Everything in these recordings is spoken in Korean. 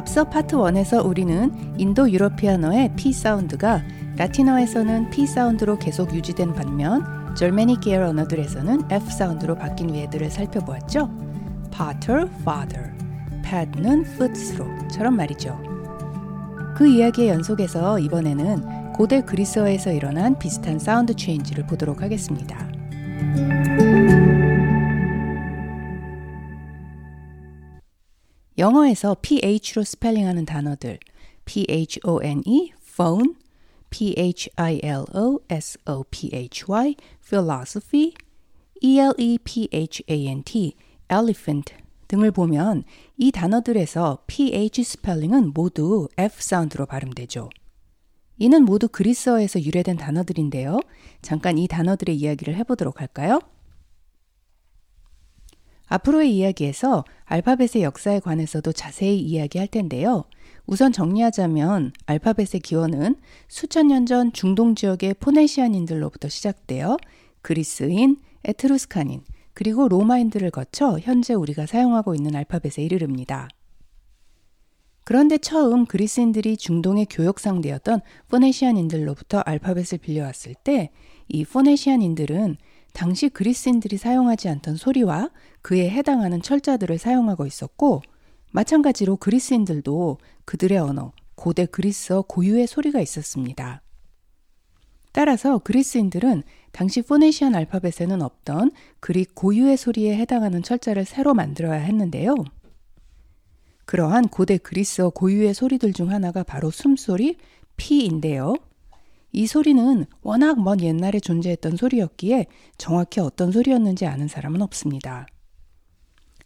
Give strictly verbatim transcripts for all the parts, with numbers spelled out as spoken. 앞서 파트 일에서 우리는 인도 유로피아너의 P 사운드가 라틴어에서는 P 사운드로 계속 유지된 반면 Germanic 계열 언어들에서는 F 사운드로 바뀐 예들을 살펴보았죠. Pater, father, pad는 foot스로처럼 말이죠. 그 이야기의 연속에서 이번에는 고대 그리스어에서 일어난 비슷한 사운드 체인지를 보도록 하겠습니다. 영어에서 ph로 스펠링하는 단어들 phone, phone, philosophy, philosophy, elephant, elephant 등을 보면 이 단어들에서 ph 스펠링은 모두 f 사운드로 발음되죠. 이는 모두 그리스어에서 유래된 단어들인데요. 잠깐 이 단어들의 이야기를 해보도록 할까요? 앞으로의 이야기에서 알파벳의 역사에 관해서도 자세히 이야기할 텐데요. 우선 정리하자면 알파벳의 기원은 수천 년 전 중동 지역의 포네시안인들로부터 시작되어 그리스인, 에트루스칸인, 그리고 로마인들을 거쳐 현재 우리가 사용하고 있는 알파벳에 이르릅니다. 그런데 처음 그리스인들이 중동의 교역 상대였던 포네시안인들로부터 알파벳을 빌려왔을 때 이 포네시안인들은 당시 그리스인들이 사용하지 않던 소리와 그에 해당하는 철자들을 사용하고 있었고 마찬가지로 그리스인들도 그들의 언어, 고대 그리스어 고유의 소리가 있었습니다. 따라서 그리스인들은 당시 포네시안 알파벳에는 없던 그릭 고유의 소리에 해당하는 철자를 새로 만들어야 했는데요. 그러한 고대 그리스어 고유의 소리들 중 하나가 바로 숨소리 P인데요. 이 소리는 워낙 먼 옛날에 존재했던 소리였기에 정확히 어떤 소리였는지 아는 사람은 없습니다.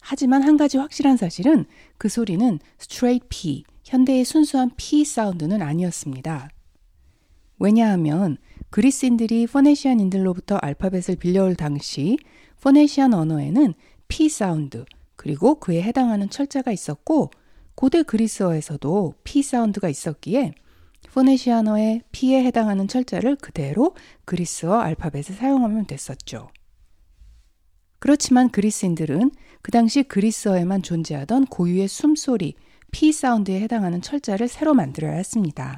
하지만 한 가지 확실한 사실은 그 소리는 straight P, 현대의 순수한 P 사운드는 아니었습니다. 왜냐하면 그리스인들이 포네시안인들로부터 알파벳을 빌려올 당시 포네시안 언어에는 P 사운드, 그리고 그에 해당하는 철자가 있었고 고대 그리스어에서도 P 사운드가 있었기에 포네시아어의 P에 해당하는 철자를 그대로 그리스어 알파벳에 사용하면 됐었죠. 그렇지만 그리스인들은 그 당시 그리스어에만 존재하던 고유의 숨소리 P 사운드에 해당하는 철자를 새로 만들어야 했습니다.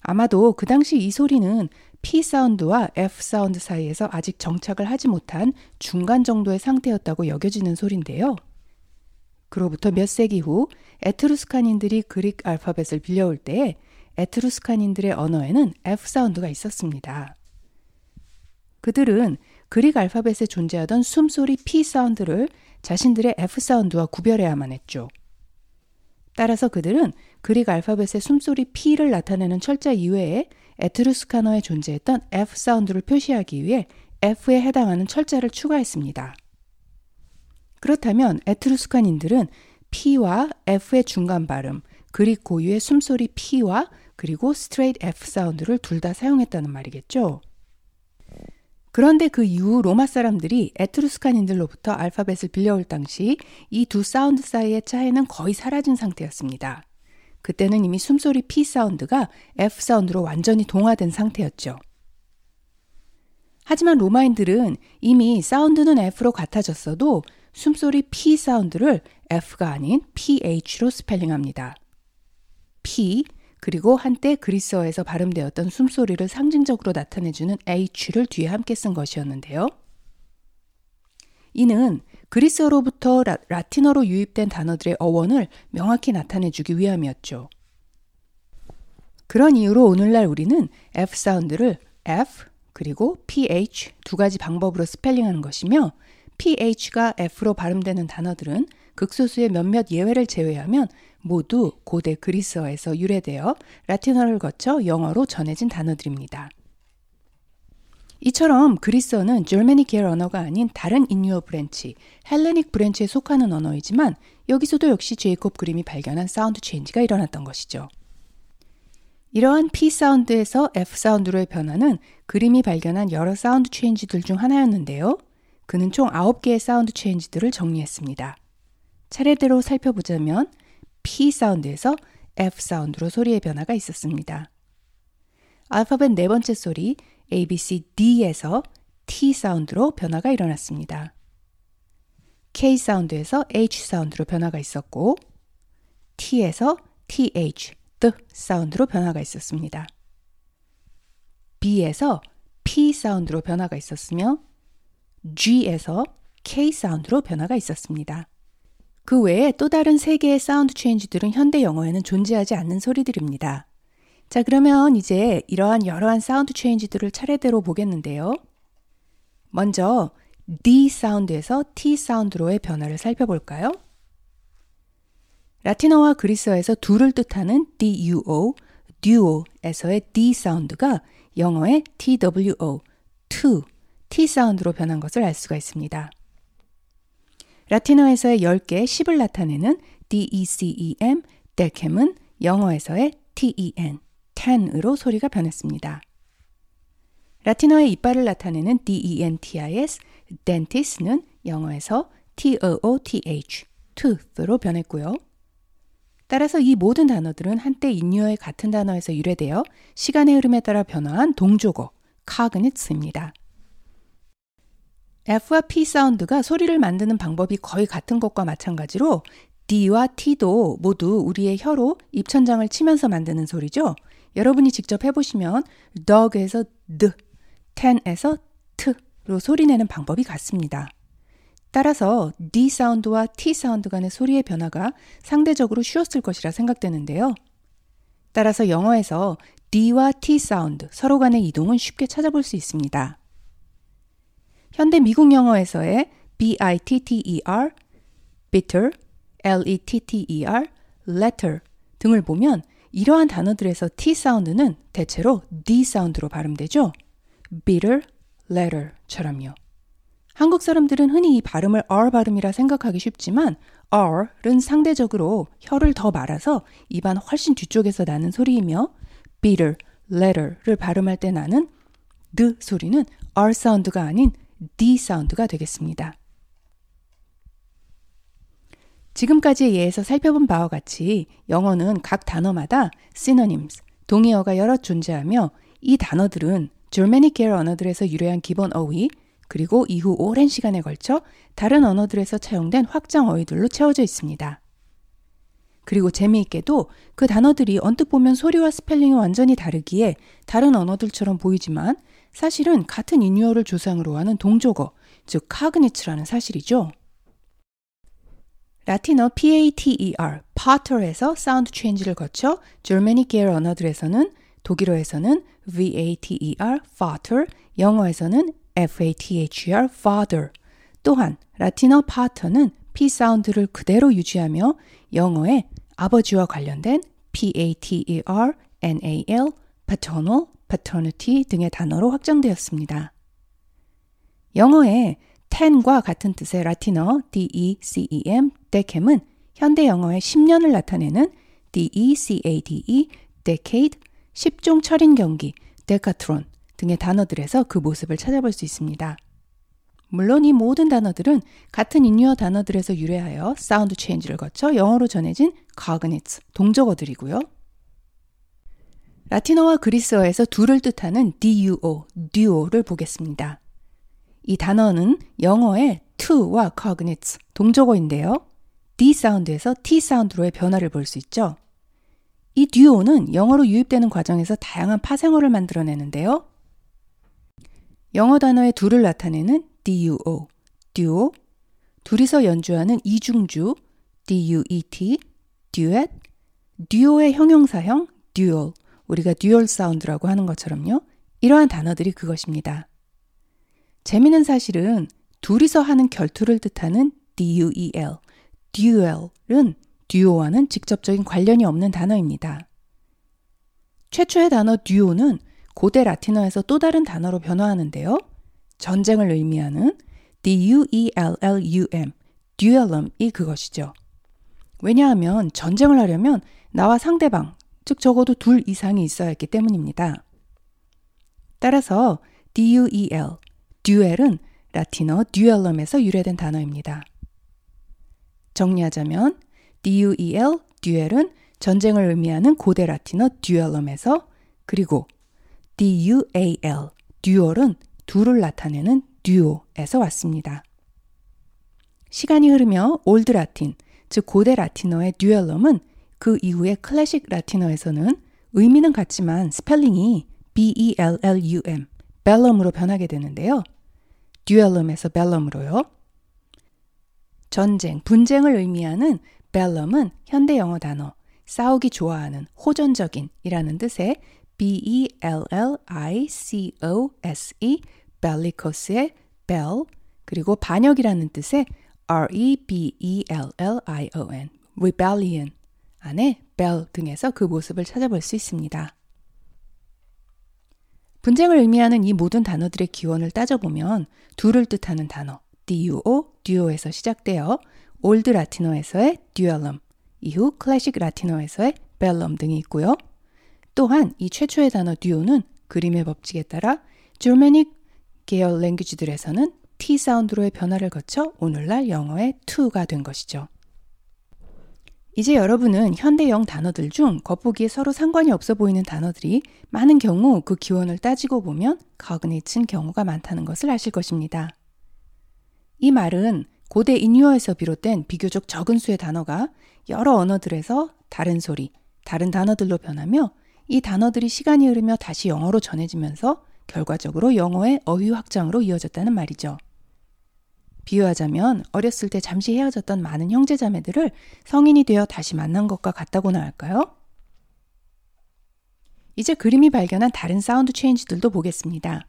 아마도 그 당시 이 소리는 P 사운드와 F 사운드 사이에서 아직 정착을 하지 못한 중간 정도의 상태였다고 여겨지는 소리인데요. 그로부터 몇 세기 후 에트루스칸인들이 그릭 알파벳을 빌려올 때에 에트루스칸인들의 언어에는 F 사운드가 있었습니다. 그들은 그릭 알파벳에 존재하던 숨소리 P 사운드를 자신들의 F 사운드와 구별해야만 했죠. 따라서 그들은 그릭 알파벳의 숨소리 P를 나타내는 철자 이외에 에트루스칸어에 존재했던 F 사운드를 표시하기 위해 F에 해당하는 철자를 추가했습니다. 그렇다면 에트루스칸인들은 P와 F의 중간 발음, 그릭 고유의 숨소리 P와 그리고 스트레이트 F 사운드를 둘 다 사용했다는 말이겠죠. 그런데 그 이후 로마 사람들이 에트루스칸인들로부터 알파벳을 빌려올 당시 이 두 사운드 사이의 차이는 거의 사라진 상태였습니다. 그때는 이미 숨소리 P 사운드가 F 사운드로 완전히 동화된 상태였죠. 하지만 로마인들은 이미 사운드는 F로 같아졌어도 숨소리 P 사운드를 F가 아닌 ph로 스펠링합니다. P, 그리고 한때 그리스어에서 발음되었던 숨소리를 상징적으로 나타내주는 h를 뒤에 함께 쓴 것이었는데요. 이는 그리스어로부터 라, 라틴어로 유입된 단어들의 어원을 명확히 나타내주기 위함이었죠. 그런 이유로 오늘날 우리는 F 사운드를 F, 그리고 ph 두 가지 방법으로 스펠링하는 것이며 ph가 f로 발음되는 단어들은 극소수의 몇몇 예외를 제외하면 모두 고대 그리스어에서 유래되어 라틴어를 거쳐 영어로 전해진 단어들입니다. 이처럼 그리스어는 Germanic 계열 언어가 아닌 다른 인유어 브랜치, 헬레닉 브랜치에 속하는 언어이지만 여기서도 역시 제이콥 그림이 발견한 사운드 체인지가 일어났던 것이죠. 이러한 P 사운드에서 F 사운드로의 변화는 그림이 발견한 여러 사운드 체인지들 중 하나였는데요. 그는 총 아홉 개의 사운드 체인지들을 정리했습니다. 차례대로 살펴보자면 P 사운드에서 F 사운드로 소리의 변화가 있었습니다. 알파벳 네 번째 소리 A, B, C, D에서 T 사운드로 변화가 일어났습니다. K 사운드에서 H 사운드로 변화가 있었고 t에서 th, the 사운드로 변화가 있었습니다. b에서 p 사운드로 변화가 있었으며 g에서 k 사운드로 변화가 있었습니다. 그 외에 또 다른 세 개의 사운드 체인지들은 현대 영어에는 존재하지 않는 소리들입니다. 자, 그러면 이제 이러한 여러한 사운드 체인지들을 차례대로 보겠는데요. 먼저 D 사운드에서 T 사운드로의 변화를 살펴볼까요? 라틴어와 그리스어에서 둘을 뜻하는 디유오, duo에서의 D 사운드가 영어의 two, two, T 사운드로 변한 것을 알 수가 있습니다. 라틴어에서의 열 개의 십을 나타내는 decem, decem은 영어에서의 ten, ten으로 소리가 변했습니다. 라틴어의 이빨을 나타내는 dentis, dentis는 영어에서 tooth, tooth로 변했고요. 따라서 이 모든 단어들은 한때 인유어의 같은 단어에서 유래되어 시간의 흐름에 따라 변화한 동조어, cognates입니다. F와 P 사운드가 소리를 만드는 방법이 거의 같은 것과 마찬가지로 D와 T도 모두 우리의 혀로 입천장을 치면서 만드는 소리죠. 여러분이 직접 해보시면 dog에서 d, ten에서 t로 소리내는 방법이 같습니다. 따라서 D 사운드와 T 사운드 간의 소리의 변화가 상대적으로 쉬웠을 것이라 생각되는데요. 따라서 영어에서 D와 T 사운드 서로 간의 이동은 쉽게 찾아볼 수 있습니다. 현대 미국 영어에서의 bitter, bitter, letter, letter 등을 보면 이러한 단어들에서 T 사운드는 대체로 D 사운드로 발음되죠. bitter, letter처럼요. 한국 사람들은 흔히 이 발음을 R 발음이라 생각하기 쉽지만 R은 상대적으로 혀를 더 말아서 입안 훨씬 뒤쪽에서 나는 소리이며 bitter, letter를 발음할 때 나는 D 소리는 R 사운드가 아닌 D 사운드가 되겠습니다. 지금까지의 예에서 살펴본 바와 같이 영어는 각 단어마다 synonyms, 동의어가 여럿 존재하며 이 단어들은 Germanic 계열 언어들에서 유래한 기본 어휘, 그리고 이후 오랜 시간에 걸쳐 다른 언어들에서 차용된 확장 어휘들로 채워져 있습니다. 그리고 재미있게도 그 단어들이 언뜻 보면 소리와 스펠링이 완전히 다르기에 다른 언어들처럼 보이지만 사실은 같은 인유어를 조상으로 하는 동조어, 즉 cognite라는 사실이죠. 라틴어 pater, patter에서 사운드 체인지를 거쳐 Germanic 계열 언어들에서는 독일어에서는 vater, fater, 영어에서는 father, father. 또한 라틴어 pater는 p 사운드를 그대로 유지하며 영어의 아버지와 관련된 pater, nal, paternal, paternity 등의 단어로 확장되었습니다. 영어의 ten과 같은 뜻의 라틴어 decem, decem은 현대 영어의 십 년을 나타내는 decade, decade, 십 종 철인 경기, decathlon 등의 단어들에서 그 모습을 찾아볼 수 있습니다. 물론 이 모든 단어들은 같은 인유어 단어들에서 유래하여 사운드 체인지를 거쳐 영어로 전해진 cognates, 동적어들이고요. 라틴어와 그리스어에서 둘을 뜻하는 duo, duo를 보겠습니다. 이 단어는 영어의 two와 cognates, 동적어인데요. D 사운드에서 T 사운드로의 변화를 볼 수 있죠. 이 duo는 영어로 유입되는 과정에서 다양한 파생어를 만들어내는데요. 영어 단어의 둘을 나타내는 duo, duo, 둘이서 연주하는 이중주, duet, duet, duo의 형용사형, dual, 우리가 dual 사운드라고 하는 것처럼요. 이러한 단어들이 그것입니다. 재미있는 사실은 둘이서 하는 결투를 뜻하는 duel, duel은 듀오와는 직접적인 관련이 없는 단어입니다. 최초의 단어 듀오는 고대 라틴어에서 또 다른 단어로 변화하는데요. 전쟁을 의미하는 duellum, duellum이 그것이죠. 왜냐하면 전쟁을 하려면 나와 상대방, 즉 적어도 둘 이상이 있어야 했기 때문입니다. 따라서 duel, 듀엘은 라틴어 duellum에서 유래된 단어입니다. 정리하자면 duel, 듀엘은 전쟁을 의미하는 고대 라틴어 듀얼럼에서 그리고 dual, 듀얼은 둘을 나타내는 듀오에서 왔습니다. 시간이 흐르며 올드 라틴, 즉 고대 라틴어의 듀얼럼은 그 이후에 클래식 라틴어에서는 의미는 같지만 스펠링이 B-E-L-L-U-M, bellum으로 변하게 되는데요. duellum에서 bellum으로요. 전쟁, 분쟁을 의미하는 bellum은 현대 영어 단어, 싸우기 좋아하는, 호전적인 이라는 뜻의 B-E-L-L-I-C-O-S-E, bellicose의 bell, 그리고 반역이라는 뜻의 R-E-B-E-L-L-I-O-N, rebellion 안에 bell 등에서 그 모습을 찾아볼 수 있습니다. 분쟁을 의미하는 이 모든 단어들의 기원을 따져보면 둘을 뜻하는 단어, duo, duo에서 시작되어 올드 라틴어에서의 duellum, 이후 클래식 라틴어에서의 bellum 등이 있고요. 또한 이 최초의 단어 duo는 그림의 법칙에 따라 Germanic 계열 랭귀지들에서는 T 사운드로의 변화를 거쳐 오늘날 영어의 to가 된 것이죠. 이제 여러분은 현대 영 단어들 중 겉보기에 서로 상관이 없어 보이는 단어들이 많은 경우 그 기원을 따지고 보면 cognite인 경우가 많다는 것을 아실 것입니다. 이 말은 고대 인유어에서 비롯된 비교적 적은 수의 단어가 여러 언어들에서 다른 소리, 다른 단어들로 변하며 이 단어들이 시간이 흐르며 다시 영어로 전해지면서 결과적으로 영어의 어휘 확장으로 이어졌다는 말이죠. 비유하자면 어렸을 때 잠시 헤어졌던 많은 형제자매들을 성인이 되어 다시 만난 것과 같다고나 할까요? 이제 그림이 발견한 다른 사운드 체인지들도 보겠습니다.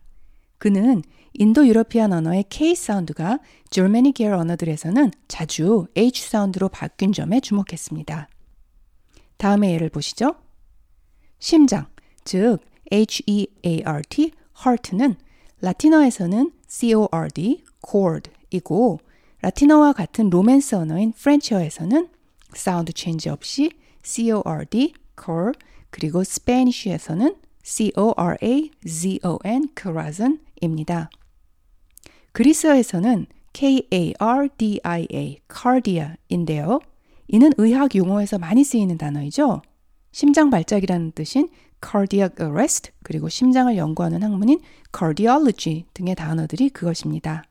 그는 인도 유러피안 언어의 K 사운드가 Germanic 계열 언어들에서는 자주 H 사운드로 바뀐 점에 주목했습니다. 다음의 예를 보시죠. 심장, 즉 H-E-A-R-T, heart는 라틴어에서는 C-O-R-D, chord 이고 라틴어와 같은 로맨스 언어인 프렌치어에서는 사운드 체인지 없이 C-O-R-D, cor, 그리고 스페니쉬에서는 C-O-R-A-Z-O-N, corazon입니다. 그리스어에서는 K-A-R-D-I-A, cardia인데요. 이는 의학 용어에서 많이 쓰이는 단어이죠. 심장 발작이라는 뜻인 cardiac arrest, 그리고 심장을 연구하는 학문인 cardiology 등의 단어들이 그것입니다.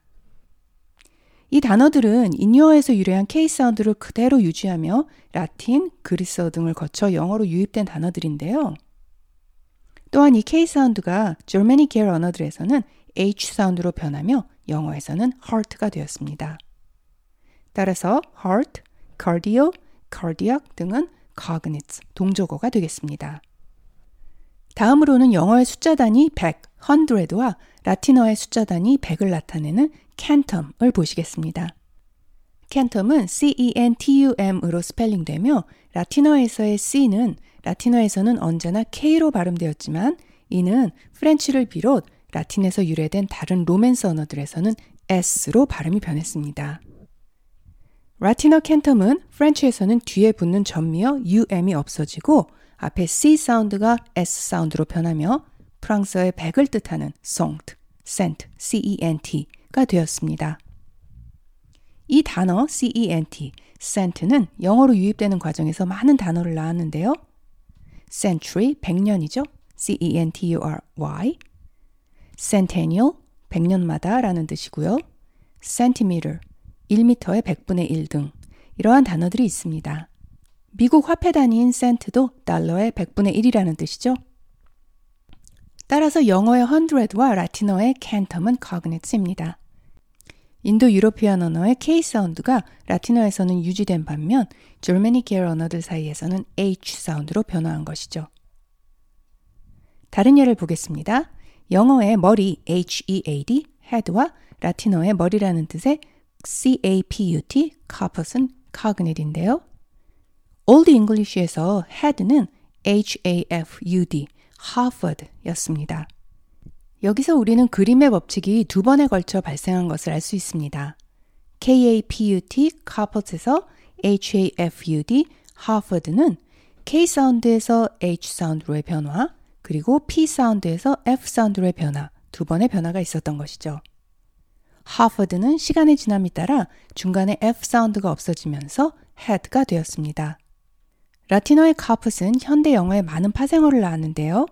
이 단어들은 인유어에서 유래한 K사운드를 그대로 유지하며 라틴, 그리스어 등을 거쳐 영어로 유입된 단어들인데요. 또한 이 K사운드가 Germanic 계열 언어들에서는 H사운드로 변하며 영어에서는 heart가 되었습니다. 따라서 heart, cardio, cardiac 등은 cognates, 동적어가 되겠습니다. 다음으로는 영어의 숫자 단위 백, hundred와 라틴어의 숫자 단위 백을 나타내는 캔텀을 보시겠습니다. 캔텀은 C-E-N-T-U-M으로 스펠링되며 라틴어에서의 C는 라틴어에서는 언제나 K로 발음되었지만 이는 프렌치를 비롯 라틴에서 유래된 다른 로맨스 언어들에서는 S로 발음이 변했습니다. 라틴어 캔텀은 프렌치에서는 뒤에 붙는 전미어 UM이 없어지고 앞에 C 사운드가 S 사운드로 변하며 프랑스어의 백을 뜻하는 cent, cent, C-E-N-T가 되었습니다. 이 단어 C-E-N-T, cent는 영어로 유입되는 과정에서 많은 단어를 낳았는데요. century, 백 년이죠. C-E-N-T-U-R-Y, centennial, 백 년마다 라는 뜻이고요. centimeter, 일 미터의 백분의 일 등 이러한 단어들이 있습니다. 미국 화폐 단위인 센트도 달러의 백분의 일이라는 뜻이죠. 따라서 영어의 hundred와 라틴어의 cantum은 cognites입니다. 인도 유러피안 언어의 K 사운드가 라틴어에서는 유지된 반면 Germanic 계열 언어들 사이에서는 H 사운드로 변화한 것이죠. 다른 예를 보겠습니다. 영어의 머리 H-E-A-D, head와 라틴어의 머리라는 뜻의 C-A-P-U-T, corpus은 cognite인데요. Old English에서 head는 H-A-F-U-D, Harvard였습니다. 여기서 우리는 그림의 법칙이 두 번에 걸쳐 발생한 것을 알 수 있습니다. K-A-P-U-T, corpus에서 H-A-F-U-D, Harvard는 K 사운드에서 H 사운드로의 변화, 그리고 P 사운드에서 F 사운드로의 변화, 두 번의 변화가 있었던 것이죠. 하버드는 시간의 지남에 따라 중간에 F 사운드가 없어지면서 head가 되었습니다. 라틴어의 corpus은 현대 영어의 많은 파생어를 낳았는데요.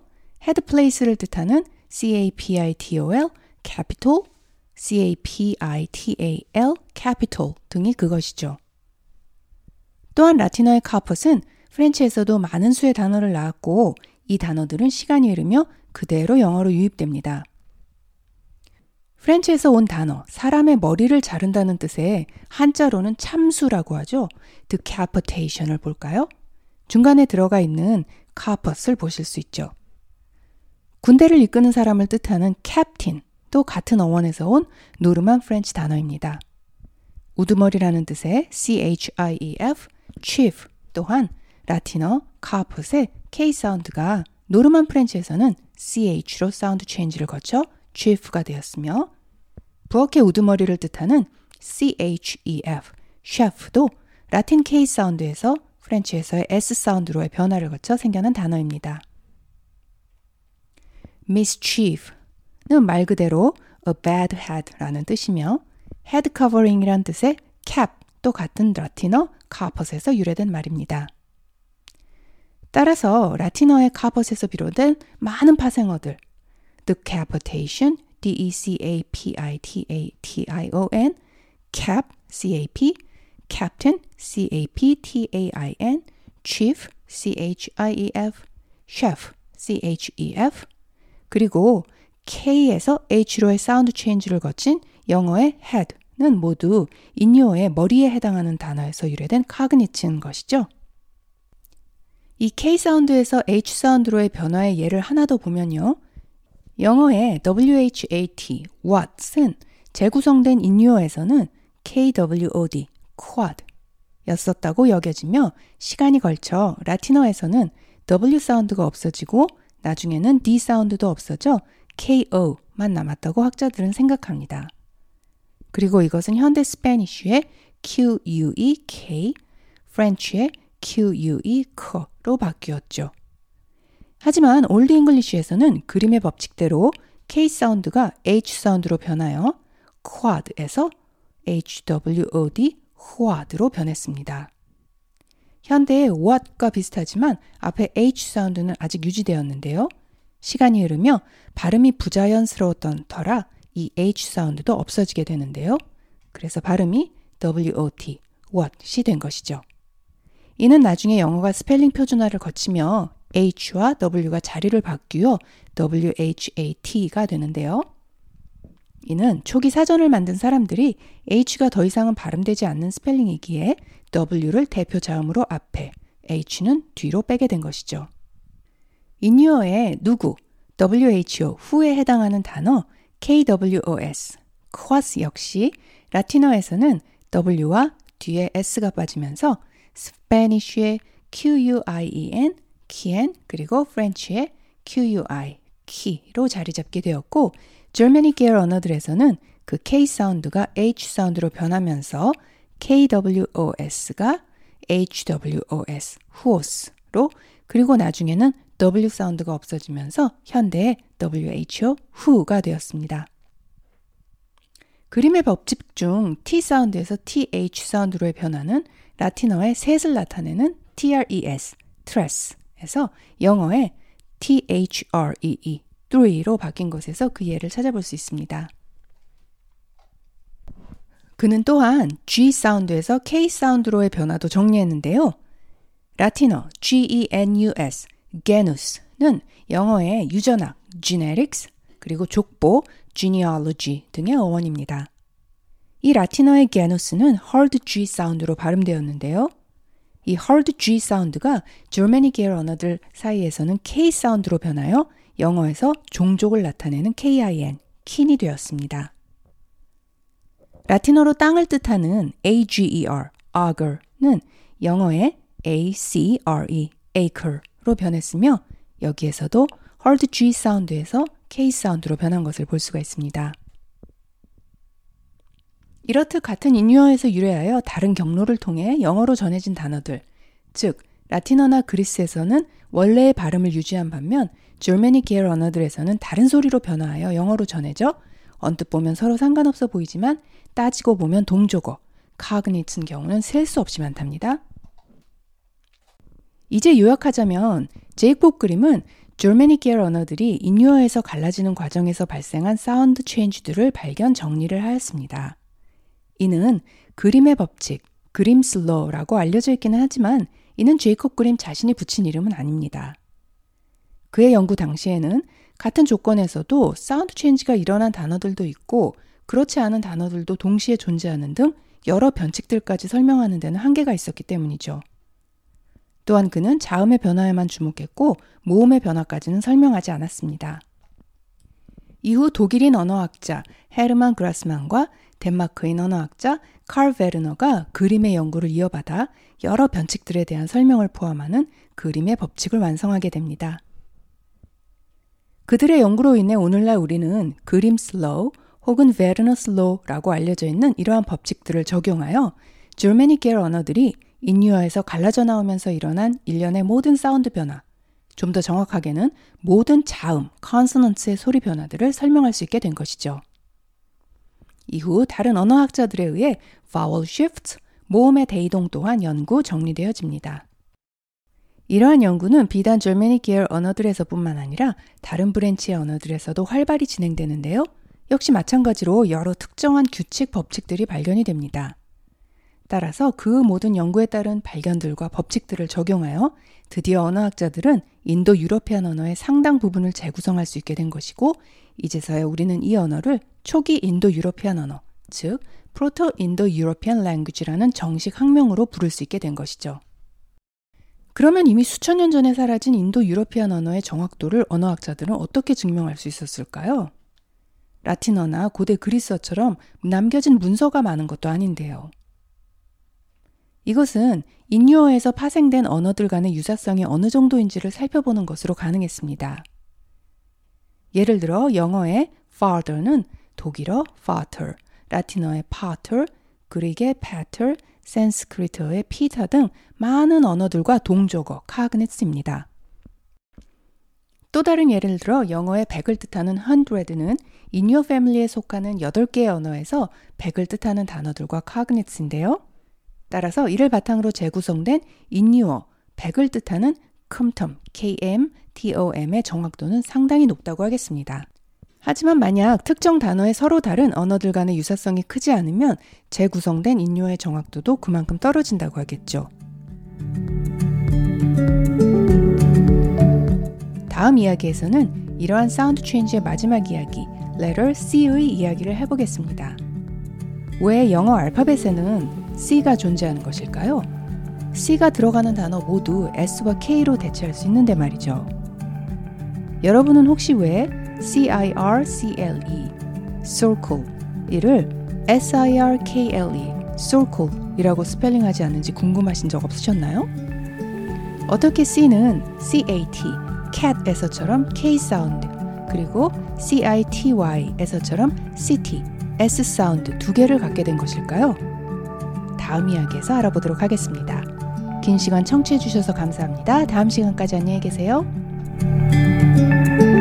head place를 뜻하는 C-A-P-I-T-O-L, capital, C-A-P-I-T-A-L, capital 등이 그것이죠. 또한 라틴어의 corpus은 프렌치에서도 많은 수의 단어를 낳았고 이 단어들은 시간이 흐르며 그대로 영어로 유입됩니다. 프렌치에서 온 단어, 사람의 머리를 자른다는 뜻의 한자로는 참수라고 하죠. decapitation을 볼까요? 중간에 들어가 있는 carpus을 보실 수 있죠. 군대를 이끄는 사람을 뜻하는 캡틴, 또 같은 어원에서 온 노르만 프렌치 단어입니다. 우두머리라는 뜻의 chief, chief 또한 라틴어 carpus의 K 사운드가 노르만 프렌치에서는 ch로 사운드 체인지를 거쳐 chief가 되었으며 부엌의 우두머리를 뜻하는 chef, chef도 라틴 K 사운드에서 프렌치에서의 S 사운드로의 변화를 거쳐 생겨난 단어입니다. mischief는 말 그대로 a bad head라는 뜻이며 head covering이란 뜻의 cap 또 같은 라틴어 carpus에서 유래된 말입니다. 따라서 라틴어의 carpus에서 비롯된 많은 파생어들 decapitation, D E C A P I T A T I O N, cap, C A P, captain, C A P T A I N, chief, C H I E F, chef, C H E F, 그리고 K에서 H로의 사운드 체인지를 거친 영어의 head는 모두 인유어의 머리에 해당하는 단어에서 유래된 cognitive인 것이죠. 이 K 사운드에서 H 사운드로의 변화의 예를 하나 더 보면요. 영어의 what, what은 재구성된 인유어에서는 quad, quad 였었다고 여겨지며 시간이 걸쳐 라틴어에서는 W 사운드가 없어지고 나중에는 D 사운드도 없어져 K O만 남았다고 학자들은 생각합니다. 그리고 이것은 현대 스페니쉬의 Q U E K, 프렌치의 Q U E C로 바뀌었죠. 하지만 올드 잉글리시에서는 그림의 법칙대로 K 사운드가 H 사운드로 변하여 quad에서 H W O D, quad로 변했습니다. 현대의 what과 비슷하지만 앞에 H 사운드는 아직 유지되었는데요. 시간이 흐르며 발음이 부자연스러웠던 터라 이 H 사운드도 없어지게 되는데요. 그래서 발음이 W O T, what이 된 것이죠. 이는 나중에 영어가 스펠링 표준화를 거치며 H와 W가 자리를 바뀌어 W H A T가 되는데요. 이는 초기 사전을 만든 사람들이 H가 더 이상은 발음되지 않는 스펠링이기에 W를 대표 자음으로 앞에, H는 뒤로 빼게 된 것이죠. 인유어의 누구, W H O, 후에 해당하는 단어 K W O S, quas 역시 라틴어에서는 W와 뒤에 S가 빠지면서 스페니쉬의 Q U I E N, Kien 그리고 프렌치의 Q U I, Key로 자리 잡게 되었고 Germanic 계열 언어들에서는 그 K 사운드가 H 사운드로 변하면서 K W O S가 H W O S, huos,로 그리고 나중에는 W 사운드가 없어지면서 현대의 W H O, who가 되었습니다. 그림의 법칙 중 T 사운드에서 T H 사운드로의 변화는 라틴어의 셋을 나타내는 T R E S, tres 에서 영어의 T H R E E, three로 바뀐 것에서 그 예를 찾아볼 수 있습니다. 그는 또한 G 사운드에서 K 사운드로의 변화도 정리했는데요. 라틴어 G E N U S, genus는 영어의 유전학, genetics, 그리고 족보, genealogy 등의 어원입니다. 이 라틴어의 genus는 hard G 사운드로 발음되었는데요. 이 hard G 사운드가 Germanic 계열 언어들 사이에서는 K 사운드로 변하여 영어에서 종족을 나타내는 K I N, kin이 되었습니다. 라틴어로 땅을 뜻하는 A G E R, ager는 영어의 A C R E, acre로 변했으며 여기에서도 hard G 사운드에서 K 사운드로 변한 것을 볼 수가 있습니다. 이렇듯 같은 인유어에서 유래하여 다른 경로를 통해 영어로 전해진 단어들, 즉 라틴어나 그리스에서는 원래의 발음을 유지한 반면 Germanic 계열 언어들에서는 다른 소리로 변화하여 영어로 전해져 언뜻 보면 서로 상관없어 보이지만 따지고 보면 동족어, cognite인 경우는 셀 수 없이 많답니다. 이제 요약하자면 제이콥 그림은 Germanic 계열 언어들이 인유어에서 갈라지는 과정에서 발생한 사운드 체인지들을 발견 정리를 하였습니다. 이는 그림의 법칙, Grimm's law라고 알려져 있기는 하지만 이는 제이콥 그림 자신이 붙인 이름은 아닙니다. 그의 연구 당시에는 같은 조건에서도 사운드 체인지가 일어난 단어들도 있고 그렇지 않은 단어들도 동시에 존재하는 등 여러 변칙들까지 설명하는 데는 한계가 있었기 때문이죠. 또한 그는 자음의 변화에만 주목했고 모음의 변화까지는 설명하지 않았습니다. 이후 독일인 언어학자 헤르만 그라스만과 덴마크인 언어학자 칼 베르너가 그림의 연구를 이어받아 여러 변칙들에 대한 설명을 포함하는 그림의 법칙을 완성하게 됩니다. 그들의 연구로 인해 오늘날 우리는 Grimm's law 혹은 Verners law라고 알려져 있는 이러한 법칙들을 적용하여 Germanic 계열 언어들이 인유어에서 갈라져 나오면서 일어난 일련의 모든 사운드 변화, 좀 더 정확하게는 모든 자음, consonants의 소리 변화들을 설명할 수 있게 된 것이죠. 이후 다른 언어학자들에 의해 vowel shifts, 모음의 대이동 또한 연구 정리되어집니다. 이러한 연구는 비단 Germanic 계열 언어들에서뿐만 아니라 다른 브랜치의 언어들에서도 활발히 진행되는데요. 역시 마찬가지로 여러 특정한 규칙, 법칙들이 발견이 됩니다. 따라서 그 모든 연구에 따른 발견들과 법칙들을 적용하여 드디어 언어학자들은 인도 유러피안 언어의 상당 부분을 재구성할 수 있게 된 것이고 이제서야 우리는 이 언어를 초기 인도 유러피안 언어, 즉 proto Indo European language라는 정식 학명으로 부를 수 있게 된 것이죠. 그러면 이미 수천 년 전에 사라진 인도 유러피안 언어의 정확도를 언어학자들은 어떻게 증명할 수 있었을까요? 라틴어나 고대 그리스어처럼 남겨진 문서가 많은 것도 아닌데요. 이것은 인유어에서 파생된 언어들 간의 유사성이 어느 정도인지를 살펴보는 것으로 가능했습니다. 예를 들어 영어의 father는 독일어 vater, 라틴어의 pater, 그릭의 pater, 산스크리트어의 피타 등 많은 언어들과 동적어, 카그네스입니다. 또 다른 예를 들어 영어의 백을 뜻하는 hundred는 인유어 패밀리에 속하는 여덟 개의 언어에서 백을 뜻하는 단어들과 카그네스인데요. 따라서 이를 바탕으로 재구성된 인유어, 백을 뜻하는 큼텀, 케이 엠 티 오 엠의 정확도는 상당히 높다고 하겠습니다. 하지만 만약 특정 단어의 서로 다른 언어들 간의 유사성이 크지 않으면 재구성된 인유어의 정확도도 그만큼 떨어진다고 하겠죠. 다음 이야기에서는 이러한 사운드 체인지의 마지막 이야기, letter C의 이야기를 해보겠습니다. 왜 영어 알파벳에는 C가 존재하는 것일까요? C가 들어가는 단어 모두 S와 K로 대체할 수 있는데 말이죠. 여러분은 혹시 왜 C I R C L E, circle, 이를 S I R K L E, circle 이라고 스펠링하지 않는지 궁금하신 적 없으셨나요? 어떻게 C는 C A T, cat에서처럼 K 사운드, 그리고 C I T Y에서처럼 City, S 사운드 두 개를 갖게 된 것일까요? 다음 이야기에서 알아보도록 하겠습니다. 긴 시간 청취해주셔서 감사합니다. 다음 시간까지 안녕히 계세요.